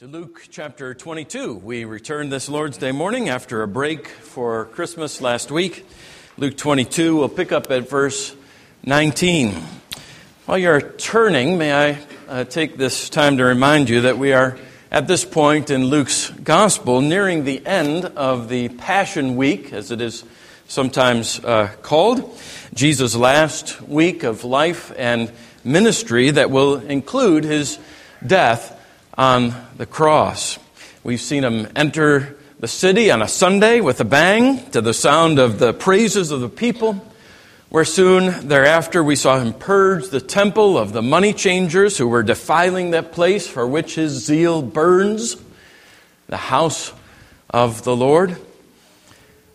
To Luke chapter 22. We return this Lord's Day morning after a break for Christmas last week. Luke 22, we'll pick up at verse 19. While you're turning, may I take this time to remind you that we are at this point in Luke's Gospel nearing the end of the Passion Week, as it is sometimes called, Jesus' last week of life and ministry that will include his death on the cross. We've seen him enter the city on a Sunday with a bang to the sound of the praises of the people, where soon thereafter we saw him purge the temple of the money changers who were defiling that place for which his zeal burns, the house of the Lord.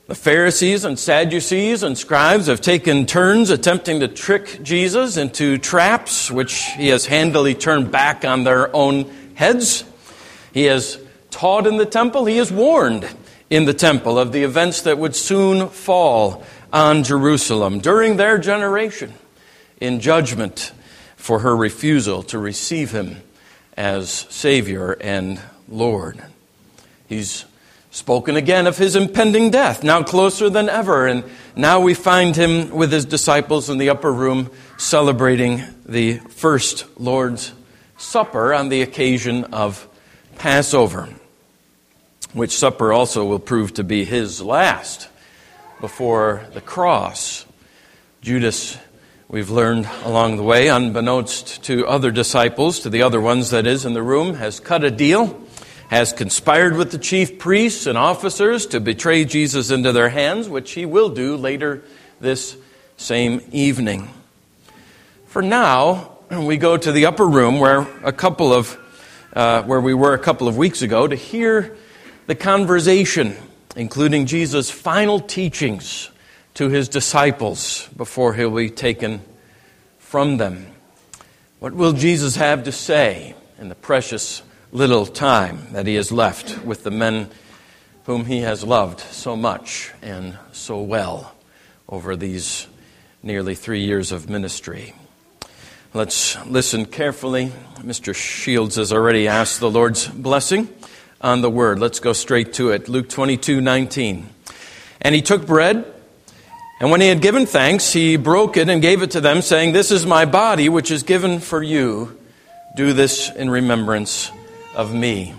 The Pharisees and Sadducees and scribes have taken turns attempting to trick Jesus into traps, which he has handily turned back on their own heads. He has taught in the temple. He has warned in the temple of the events that would soon fall on Jerusalem during their generation in judgment for her refusal to receive him as Savior and Lord. He's spoken again of his impending death, now closer than ever, and now we find him with his disciples in the upper room celebrating the first Lord's Supper on the occasion of Passover, which supper also will prove to be his last before the cross. Judas, we've learned along the way, unbeknownst to other disciples, to the other ones that is in the room, has cut a deal, has conspired with the chief priests and officers to betray Jesus into their hands, which he will do later this same evening. For now, we go to the upper room where we were a couple of weeks ago to hear the conversation, including Jesus' final teachings to his disciples before he'll be taken from them. What will Jesus have to say in the precious little time that he has left with the men whom he has loved so much and so well over these nearly 3 years of ministry? Let's listen carefully. Mr. Shields has already asked the Lord's blessing on the word. Let's go straight to it. Luke 22:19. And he took bread, and when he had given thanks, he broke it and gave it to them, saying, "This is my body, which is given for you. Do this in remembrance of me."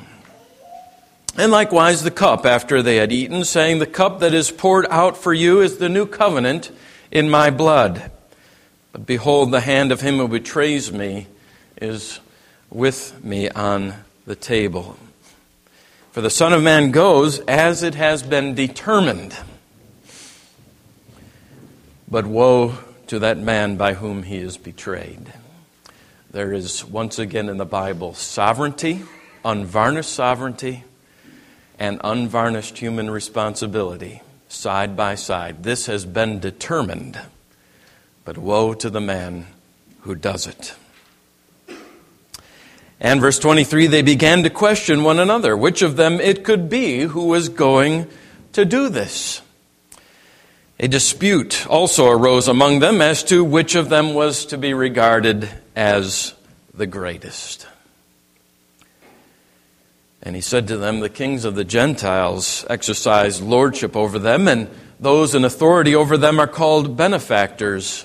And likewise the cup after they had eaten, saying, "The cup that is poured out for you is the new covenant in my blood. But behold, the hand of him who betrays me is with me on the table. For the Son of Man goes as it has been determined. But woe to that man by whom he is betrayed." There is once again in the Bible sovereignty, unvarnished sovereignty, and unvarnished human responsibility side by side. This has been determined. But woe to the man who does it. And verse 23, they began to question one another, which of them it could be who was going to do this. A dispute also arose among them as to which of them was to be regarded as the greatest. And he said to them, "The kings of the Gentiles exercise lordship over them, and those in authority over them are called benefactors.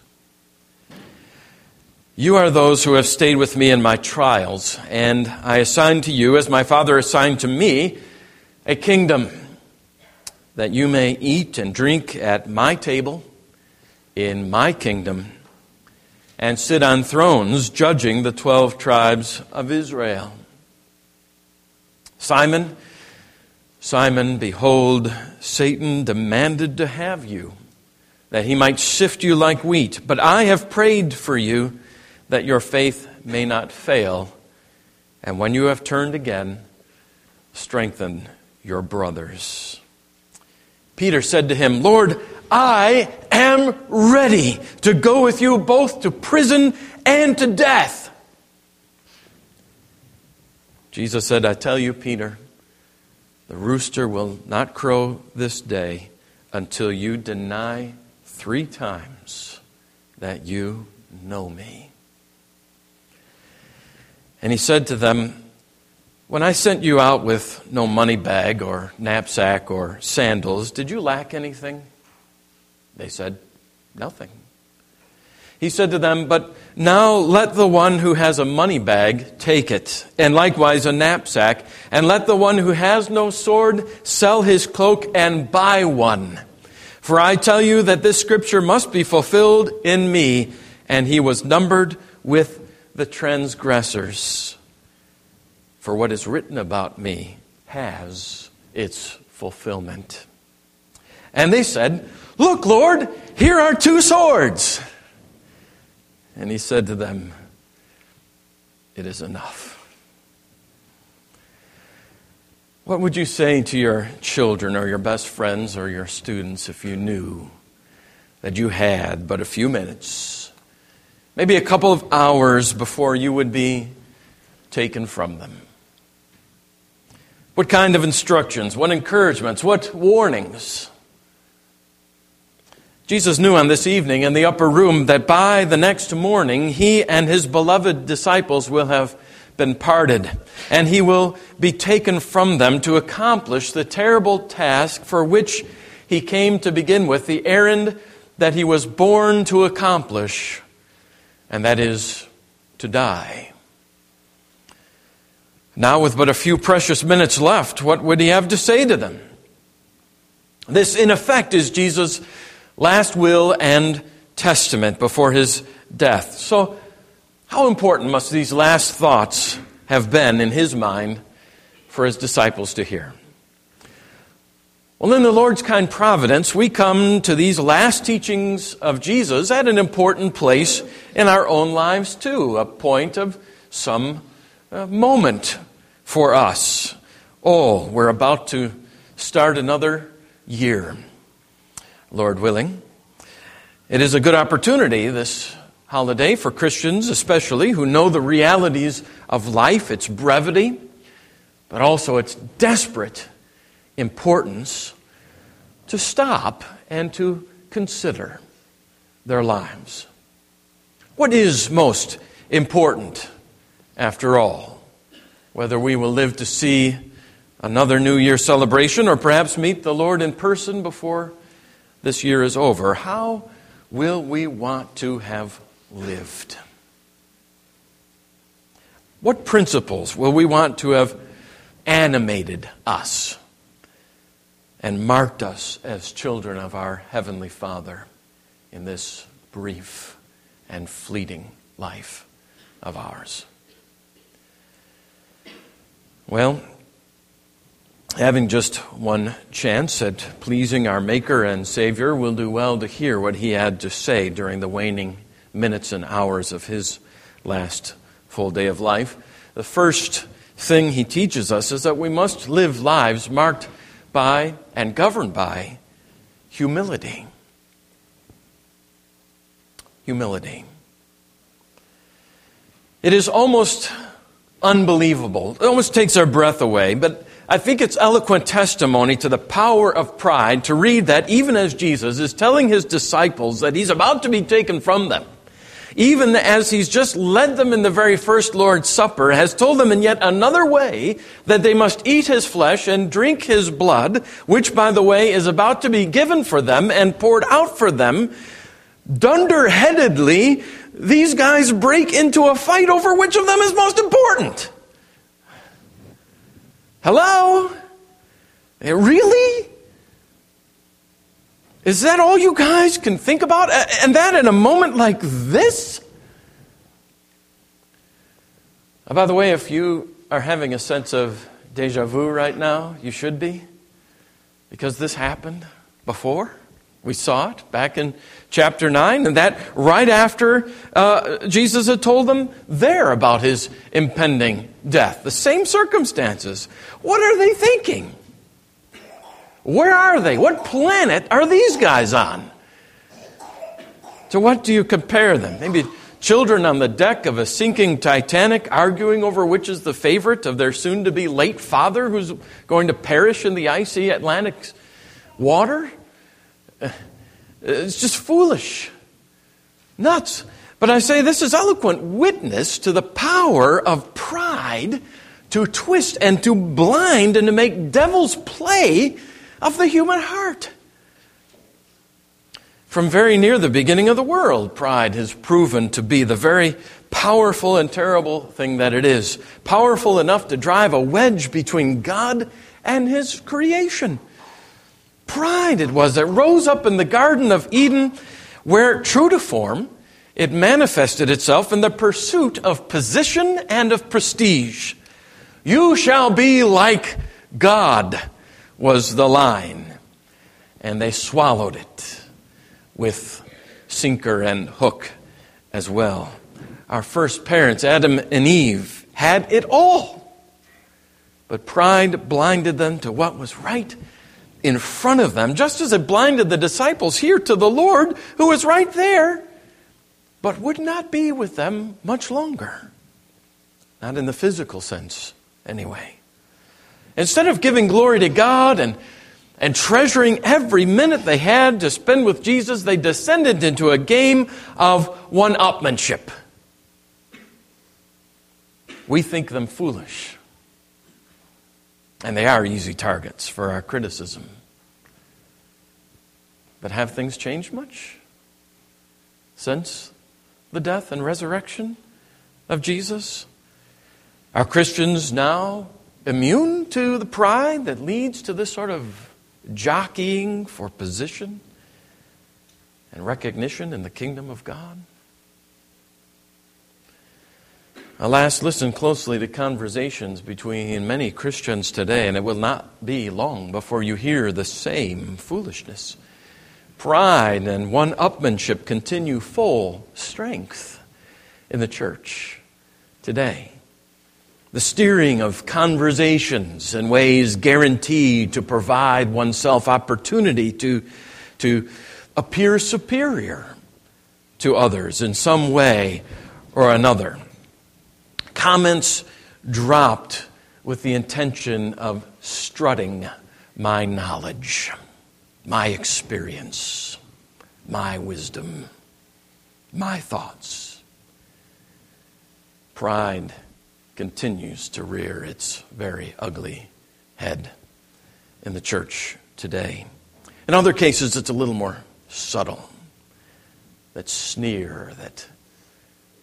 You are those who have stayed with me in my trials, and I assign to you, as my Father assigned to me, a kingdom, that you may eat and drink at my table in my kingdom, and sit on thrones judging the 12 tribes of Israel. Simon, Simon, behold, Satan demanded to have you, that he might sift you like wheat, but I have prayed for you, that your faith may not fail, and when you have turned again, strengthen your brothers." Peter said to him, "Lord, I am ready to go with you both to prison and to death." Jesus said, "I tell you, Peter, the rooster will not crow this day until you deny 3 times that you know me." And he said to them, "When I sent you out with no money bag or knapsack or sandals, did you lack anything?" They said, "Nothing." He said to them, "But now let the one who has a money bag take it, and likewise a knapsack, and let the one who has no sword sell his cloak and buy one. For I tell you that this scripture must be fulfilled in me." And he was numbered with the transgressors. For what is written about me has its fulfillment. And they said, "Look, Lord, here are 2 swords. And he said to them, "It is enough." What would you say to your children or your best friends or your students if you knew that you had but a few minutes, maybe a couple of hours before you would be taken from them? What kind of instructions, what encouragements, what warnings? Jesus knew on this evening in the upper room that by the next morning he and his beloved disciples will have been parted, and he will be taken from them to accomplish the terrible task for which he came to begin with, the errand that he was born to accomplish. And that is to die. Now with but a few precious minutes left, what would he have to say to them? This, in effect, is Jesus' last will and testament before his death. So how important must these last thoughts have been in his mind for his disciples to hear? Well, in the Lord's kind providence, we come to these last teachings of Jesus at an important place in our own lives too, a point of some moment for us. Oh, we're about to start another year, Lord willing. It is a good opportunity, this holiday, for Christians especially, who know the realities of life, its brevity, but also its desperate importance, to stop and to consider their lives. What is most important, after all? Whether we will live to see another New Year celebration or perhaps meet the Lord in person before this year is over, how will we want to have lived? What principles will we want to have animated us and marked us as children of our Heavenly Father in this brief and fleeting life of ours? Well, having just one chance at pleasing our Maker and Savior, we'll do well to hear what he had to say during the waning minutes and hours of his last full day of life. The first thing he teaches us is that we must live lives marked by and governed by humility. Humility. It is almost unbelievable. It almost takes our breath away, but I think it's eloquent testimony to the power of pride to read that even as Jesus is telling his disciples that he's about to be taken from them, even as he's just led them in the very first Lord's Supper, has told them in yet another way that they must eat his flesh and drink his blood, which, by the way, is about to be given for them and poured out for them, dunderheadedly, these guys break into a fight over which of them is most important. Hello? Really? Is that all you guys can think about? And that in a moment like this? Oh, by the way, if you are having a sense of deja vu right now, you should be, because this happened before. We saw it back in chapter 9, and that right after Jesus had told them there about his impending death. The same circumstances. What are they thinking? Where are they? What planet are these guys on? To what do you compare them? Maybe children on the deck of a sinking Titanic arguing over which is the favorite of their soon-to-be late father who's going to perish in the icy Atlantic water? It's just foolish. Nuts. But I say this is eloquent witness to the power of pride to twist and to blind and to make devil's play of the human heart. From very near the beginning of the world, pride has proven to be the very powerful and terrible thing that it is. Powerful enough to drive a wedge between God and His creation. Pride it was that rose up in the Garden of Eden, where, true to form, it manifested itself in the pursuit of position and of prestige. You shall be like God was the line. And they swallowed it. With sinker and hook as well. Our first parents, Adam and Eve, had it all. But pride blinded them to what was right in front of them, just as it blinded the disciples here to the Lord, who was right there, but would not be with them much longer. Not in the physical sense, anyway. Instead of giving glory to God and treasuring every minute they had to spend with Jesus, they descended into a game of one-upmanship. We think them foolish. And they are easy targets for our criticism. But have things changed much since the death and resurrection of Jesus? Are Christians now immune to the pride that leads to this sort of jockeying for position and recognition in the kingdom of God? Alas, listen closely to conversations between many Christians today, and it will not be long before you hear the same foolishness. Pride and one-upmanship continue full strength in the church today. The steering of conversations in ways guaranteed to provide oneself opportunity to appear superior to others in some way or another. Comments dropped with the intention of strutting my knowledge, my experience, my wisdom, my thoughts. Pride continues to rear its very ugly head in the church today. In other cases, it's a little more subtle. That sneer,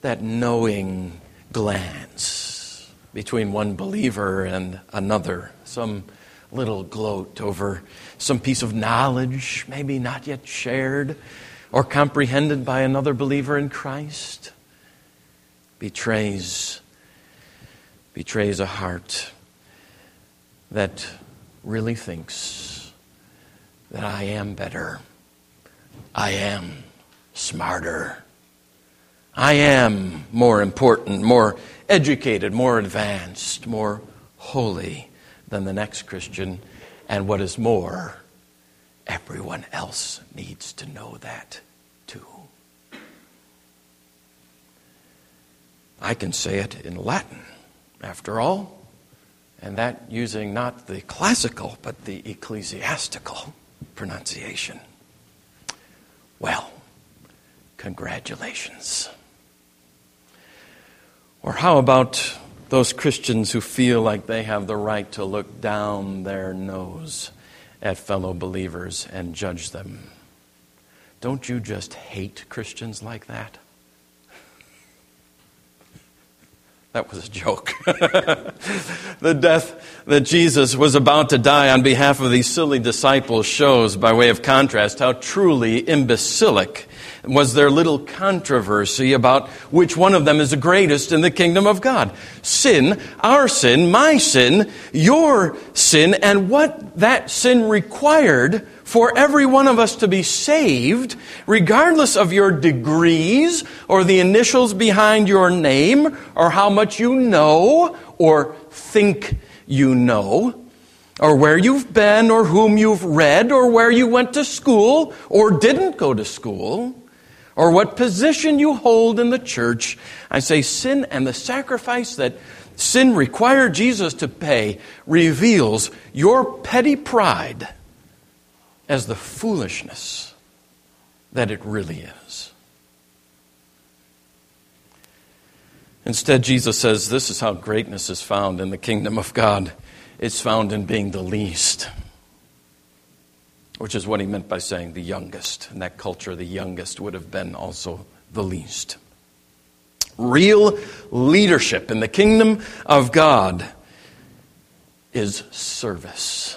that knowing glance between one believer and another. Some little gloat over some piece of knowledge, maybe not yet shared or comprehended by another believer in Christ, betrays a heart that really thinks that I am better, I am smarter, I am more important, more educated, more advanced, more holy than the next Christian. And what is more, everyone else needs to know that too. I can say it in Latin, after all, and that using not the classical, but the ecclesiastical pronunciation. Well, congratulations. Or how about those Christians who feel like they have the right to look down their nose at fellow believers and judge them? Don't you just hate Christians like that? That was a joke. The death that Jesus was about to die on behalf of these silly disciples shows, by way of contrast, how truly imbecilic was their little controversy about which one of them is the greatest in the kingdom of God. Sin, our sin, my sin, your sin, and what that sin required for every one of us to be saved, regardless of your degrees or the initials behind your name or how much you know or think you know. or where you've been, or whom you've read, or where you went to school, or didn't go to school, or what position you hold in the church. I say sin and the sacrifice that sin required Jesus to pay reveals your petty pride as the foolishness that it really is. Instead, Jesus says, this is how greatness is found in the kingdom of God. It's found in being the least, which is what he meant by saying the youngest. In that culture, the youngest would have been also the least. Real leadership in the kingdom of God is service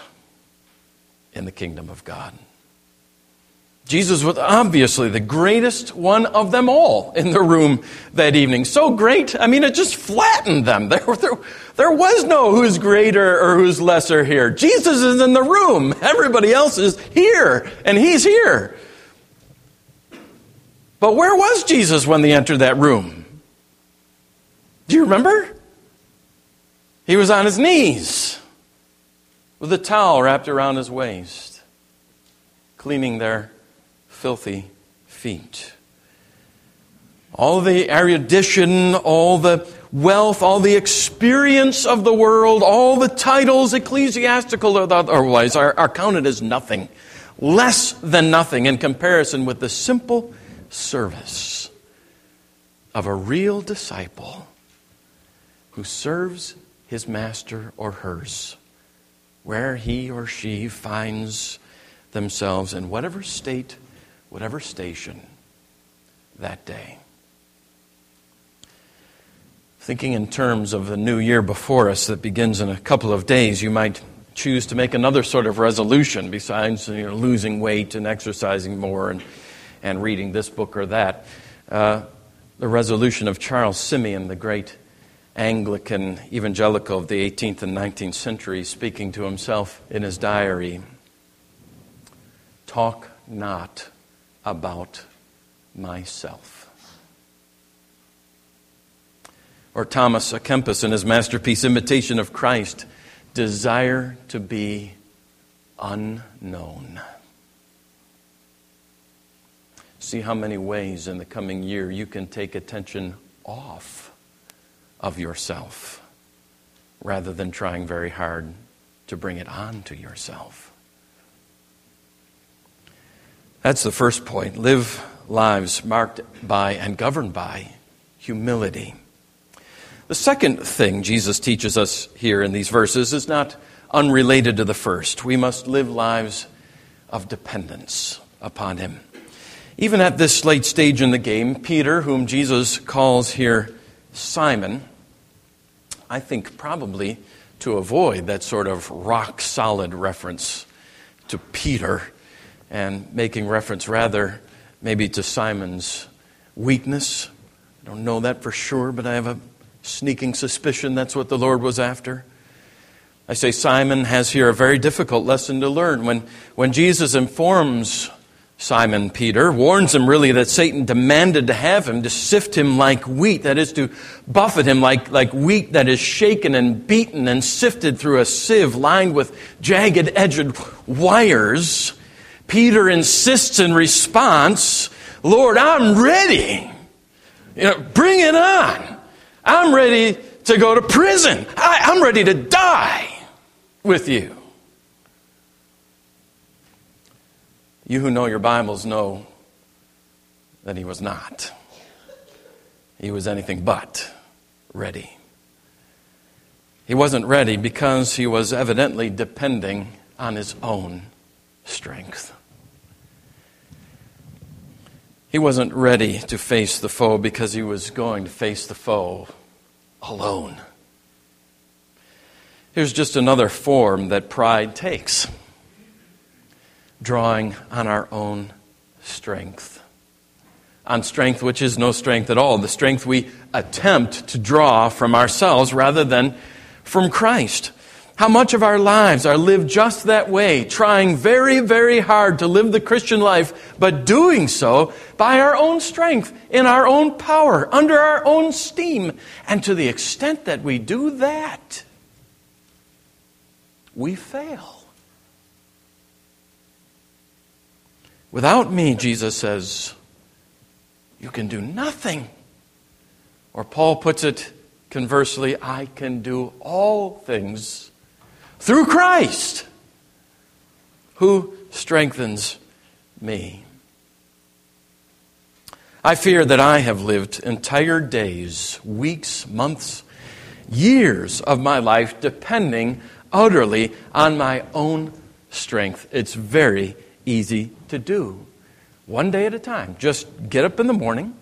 in the kingdom of God. Jesus was obviously the greatest one of them all in the room that evening. So great, I mean, it just flattened them. There was no who's greater or who's lesser here. Jesus is in the room. Everybody else is here, and he's here. But where was Jesus when they entered that room? Do you remember? He was on his knees with a towel wrapped around his waist, cleaning their filthy feet. All the erudition, all the wealth, all the experience of the world, all the titles, ecclesiastical or otherwise, are counted as nothing, less than nothing in comparison with the simple service of a real disciple who serves his master or hers where he or she finds themselves in whatever state, whatever station that day. Thinking in terms of the new year before us that begins in a couple of days, you might choose to make another sort of resolution besides losing weight and exercising more and reading this book or that. The resolution of Charles Simeon, the great Anglican evangelical of the 18th and 19th century, speaking to himself in his diary, "Talk not about myself." Or Thomas A. Kempis in his masterpiece, Imitation of Christ, "Desire to be unknown." See how many ways in the coming year you can take attention off of yourself rather than trying very hard to bring it on to yourself. That's the first point. Live lives marked by and governed by humility. The second thing Jesus teaches us here in these verses is not unrelated to the first. We must live lives of dependence upon him. Even at this late stage in the game, Peter, whom Jesus calls here Simon, I think probably to avoid that sort of rock-solid reference to Peter, and making reference rather maybe to Simon's weakness. I don't know that for sure, but I have a sneaking suspicion that's what the Lord was after. I say Simon has here a very difficult lesson to learn. When Jesus informs Simon Peter, warns him really that Satan demanded to have him, to sift him like wheat, that is to buffet him like wheat that is shaken and beaten and sifted through a sieve lined with jagged-edged wires, Peter insists in response, "Lord, I'm ready. Bring it on. I'm ready to go to prison. I'm ready to die with you." You who know your Bibles know that he was not. He was anything but ready. He wasn't ready because he was evidently depending on his own strength. He wasn't ready to face the foe because he was going to face the foe alone. Here's just another form that pride takes, drawing on our own strength, on strength which is no strength at all, the strength we attempt to draw from ourselves rather than from Christ. How much of our lives are lived just that way, trying very, very hard to live the Christian life, but doing so by our own strength, in our own power, under our own steam. And to the extent that we do that, we fail. Without me, Jesus says, you can do nothing. Or Paul puts it conversely, I can do all things through Christ, who strengthens me. I fear that I have lived entire days, weeks, months, years of my life depending utterly on my own strength. It's very easy to do. One day at a time. Just get up in the morning.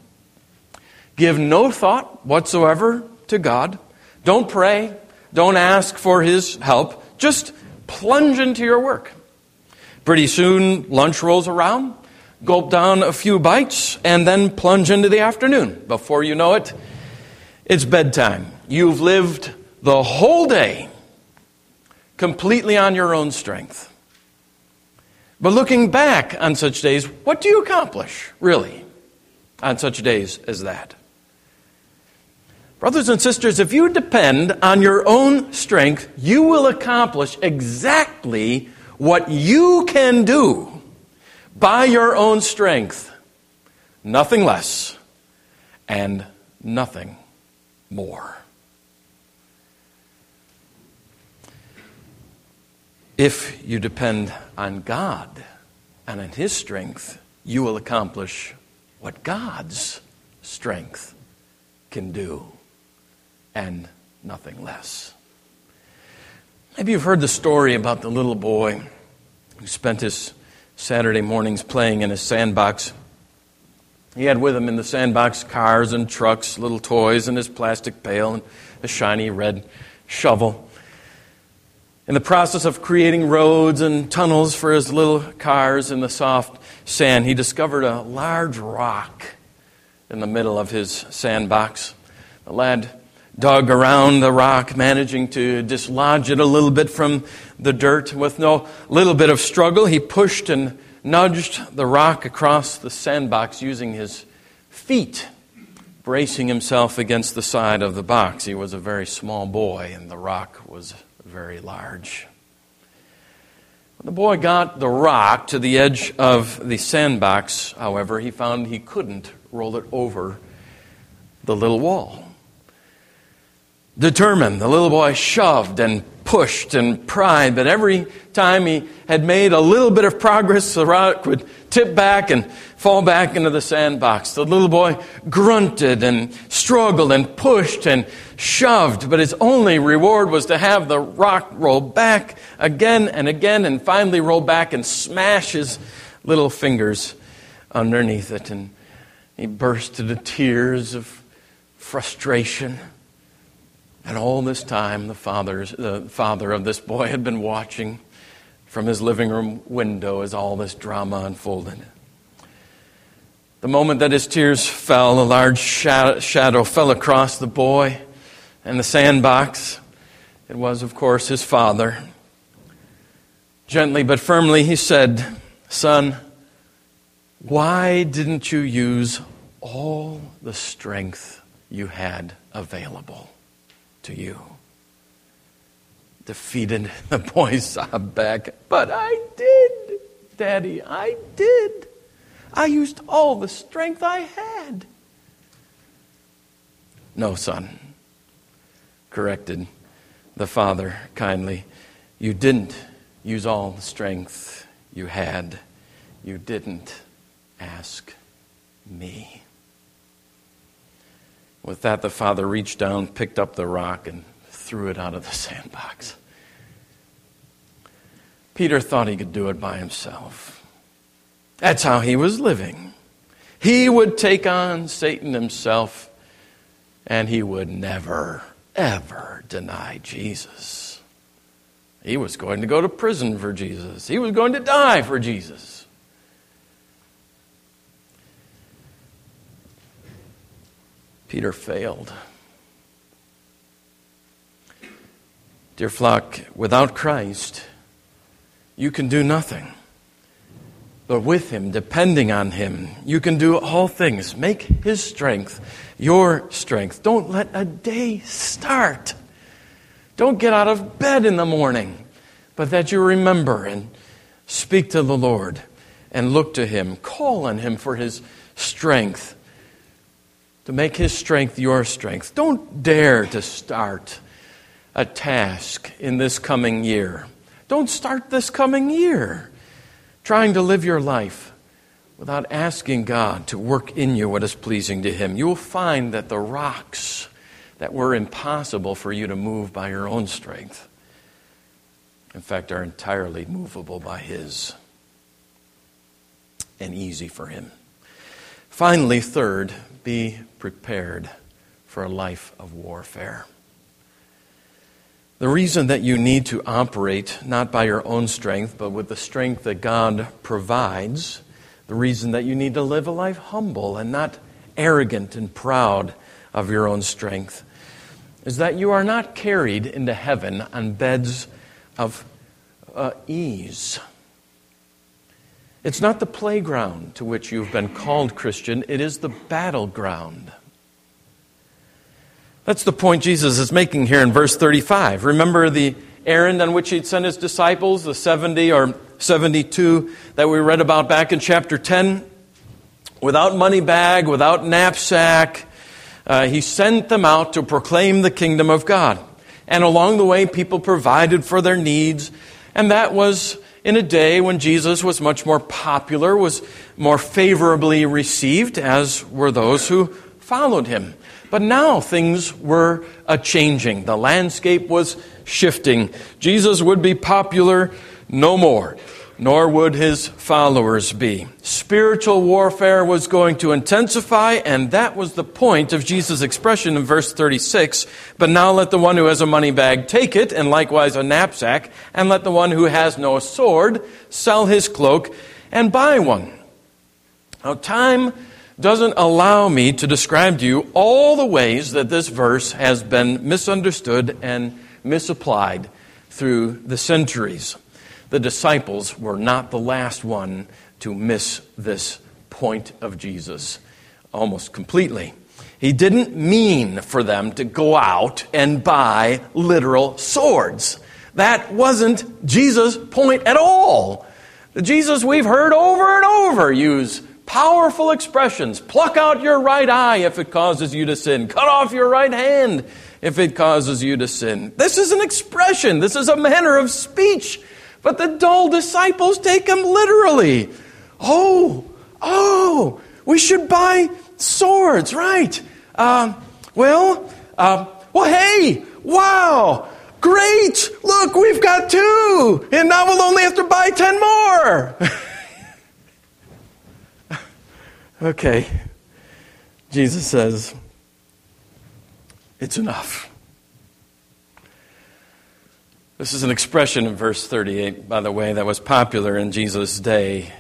Give no thought whatsoever to God. Don't pray. Don't ask for His help. Just plunge into your work. Pretty soon, lunch rolls around. Gulp down a few bites and then plunge into the afternoon. Before you know it, it's bedtime. You've lived the whole day completely on your own strength. But looking back on such days, what do you accomplish, really, on such days as that? Brothers and sisters, if you depend on your own strength, you will accomplish exactly what you can do by your own strength. Nothing less and nothing more. If you depend on God and on His strength, you will accomplish what God's strength can do, and nothing less. Maybe you've heard the story about the little boy who spent his Saturday mornings playing in his sandbox. He had with him in the sandbox cars and trucks, little toys, and his plastic pail and a shiny red shovel. In the process of creating roads and tunnels for his little cars in the soft sand, he discovered a large rock in the middle of his sandbox. The lad dug around the rock, managing to dislodge it a little bit from the dirt. With no little bit of struggle, he pushed and nudged the rock across the sandbox using his feet, bracing himself against the side of the box. He was a very small boy, and the rock was very large. When the boy got the rock to the edge of the sandbox, however, he found he couldn't roll it over the little wall. Determined, the little boy shoved and pushed and pried, but every time he had made a little bit of progress, the rock would tip back and fall back into the sandbox. The little boy grunted and struggled and pushed and shoved, but his only reward was to have the rock roll back again and again, and finally roll back and smash his little fingers underneath it. And he burst into tears of frustration. And all this time, the father of this boy had been watching from his living room window as all this drama unfolded. The moment that his tears fell, a large shadow fell across the boy and the sandbox. It was, of course, his father. Gently but firmly, he said, "Son, why didn't you use all the strength you had available to you?" Defeated, the boy sobbed back, "But I did, Daddy, I did. I used all the strength I had." "No, son," corrected the father kindly. "You didn't use all the strength you had. You didn't ask me." With that, the father reached down, picked up the rock, and threw it out of the sandbox. Peter thought he could do it by himself. That's how he was living. He would take on Satan himself, and he would never, ever deny Jesus. He was going to go to prison for Jesus. He was going to die for Jesus. Peter failed. Dear flock, without Christ, you can do nothing. But with Him, depending on Him, you can do all things. Make His strength your strength. Don't let a day start. Don't get out of bed in the morning but that you remember and speak to the Lord and look to Him. Call on Him for His strength, to make His strength your strength. Don't dare to start a task in this coming year. Don't start this coming year trying to live your life without asking God to work in you what is pleasing to Him. You will find that the rocks that were impossible for you to move by your own strength, in fact, are entirely movable by His and easy for Him. Finally, third, be prepared for a life of warfare. The reason that you need to operate not by your own strength, but with the strength that God provides, the reason that you need to live a life humble and not arrogant and proud of your own strength, is that you are not carried into heaven on beds of ease. It's not the playground to which you've been called, Christian. It is the battleground. That's the point Jesus is making here in verse 35. Remember the errand on which He'd sent His disciples, the 70 or 72 that we read about back in chapter 10? Without money bag, without knapsack, He sent them out to proclaim the kingdom of God. And along the way, people provided for their needs. And that was in a day when Jesus was much more popular, was more favorably received, as were those who followed Him. But now things were a-changing. The landscape was shifting. Jesus would be popular no more, nor would His followers be. Spiritual warfare was going to intensify, and that was the point of Jesus' expression in verse 36. But now let the one who has a money bag take it, and likewise a knapsack, and let the one who has no sword sell his cloak and buy one. Now, time doesn't allow me to describe to you all the ways that this verse has been misunderstood and misapplied through the centuries. The disciples were not the last one to miss this point of Jesus almost completely. He didn't mean for them to go out and buy literal swords. That wasn't Jesus' point at all. The Jesus we've heard over and over use powerful expressions. Pluck out your right eye if it causes you to sin. Cut off your right hand if it causes you to sin. This is an expression. This is a manner of speech. But the dull disciples take them literally. Oh, we should buy swords, right? Hey, wow, great. Look, we've got two. And now we'll only have to buy 10 more. Okay, Jesus says, it's enough. This is an expression in verse 38, by the way, that was popular in Jesus' day.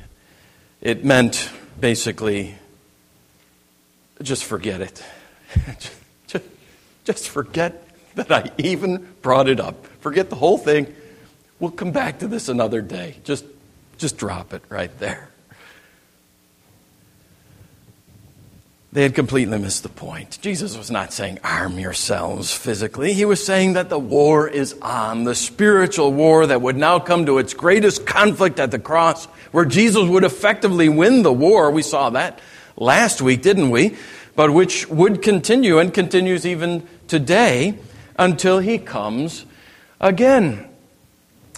It meant basically, just forget it. Just forget that I even brought it up. Forget the whole thing. We'll come back to this another day. Just drop it right there. They had completely missed the point. Jesus was not saying arm yourselves physically. He was saying that the war is on, the spiritual war that would now come to its greatest conflict at the cross, where Jesus would effectively win the war. We saw that last week, didn't we? But which would continue and continues even today until He comes again.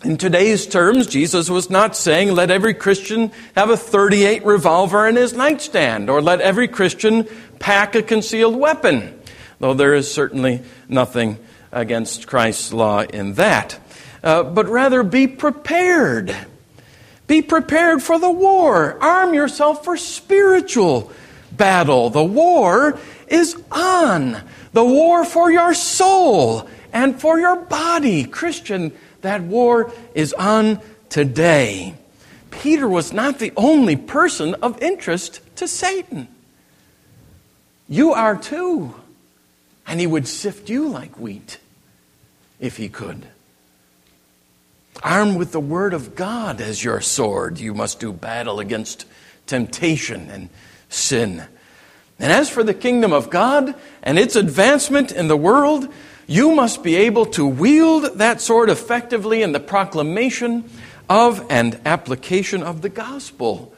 In today's terms, Jesus was not saying, let every Christian have a .38 revolver in his nightstand, or let every Christian pack a concealed weapon, though there is certainly nothing against Christ's law in that. But rather, be prepared. Be prepared for the war. Arm yourself for spiritual battle. The war is on. The war for your soul and for your body, Christian. That war is on today. Peter was not the only person of interest to Satan. You are too. And he would sift you like wheat if he could. Armed with the word of God as your sword, you must do battle against temptation and sin. And as for the kingdom of God and its advancement in the world, You must be able to wield that sword effectively in the proclamation of and application of the gospel.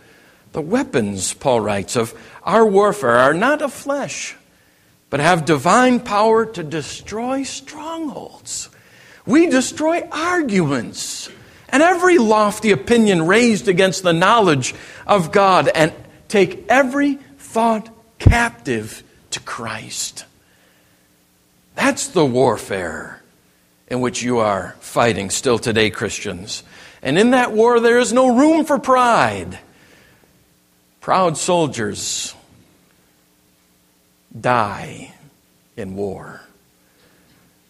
The weapons, Paul writes, of our warfare are not of flesh, but have divine power to destroy strongholds. We destroy arguments and every lofty opinion raised against the knowledge of God, and take every thought captive to Christ. That's the warfare in which you are fighting still today, Christians. And in that war, there is no room for pride. Proud soldiers die in war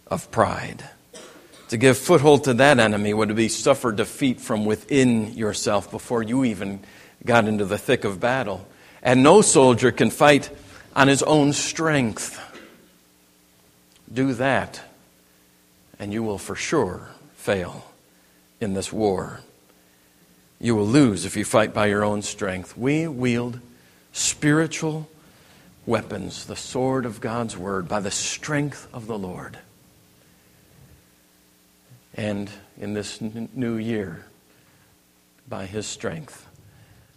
of pride. To give foothold to that enemy would be suffer defeat from within yourself before you even got into the thick of battle. And no soldier can fight on his own strength. Do that, and you will for sure fail in this war. You will lose if you fight by your own strength. We wield spiritual weapons, the sword of God's word, by the strength of the Lord. And in this new year, by His strength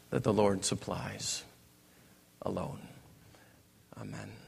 that the Lord supplies alone. Amen.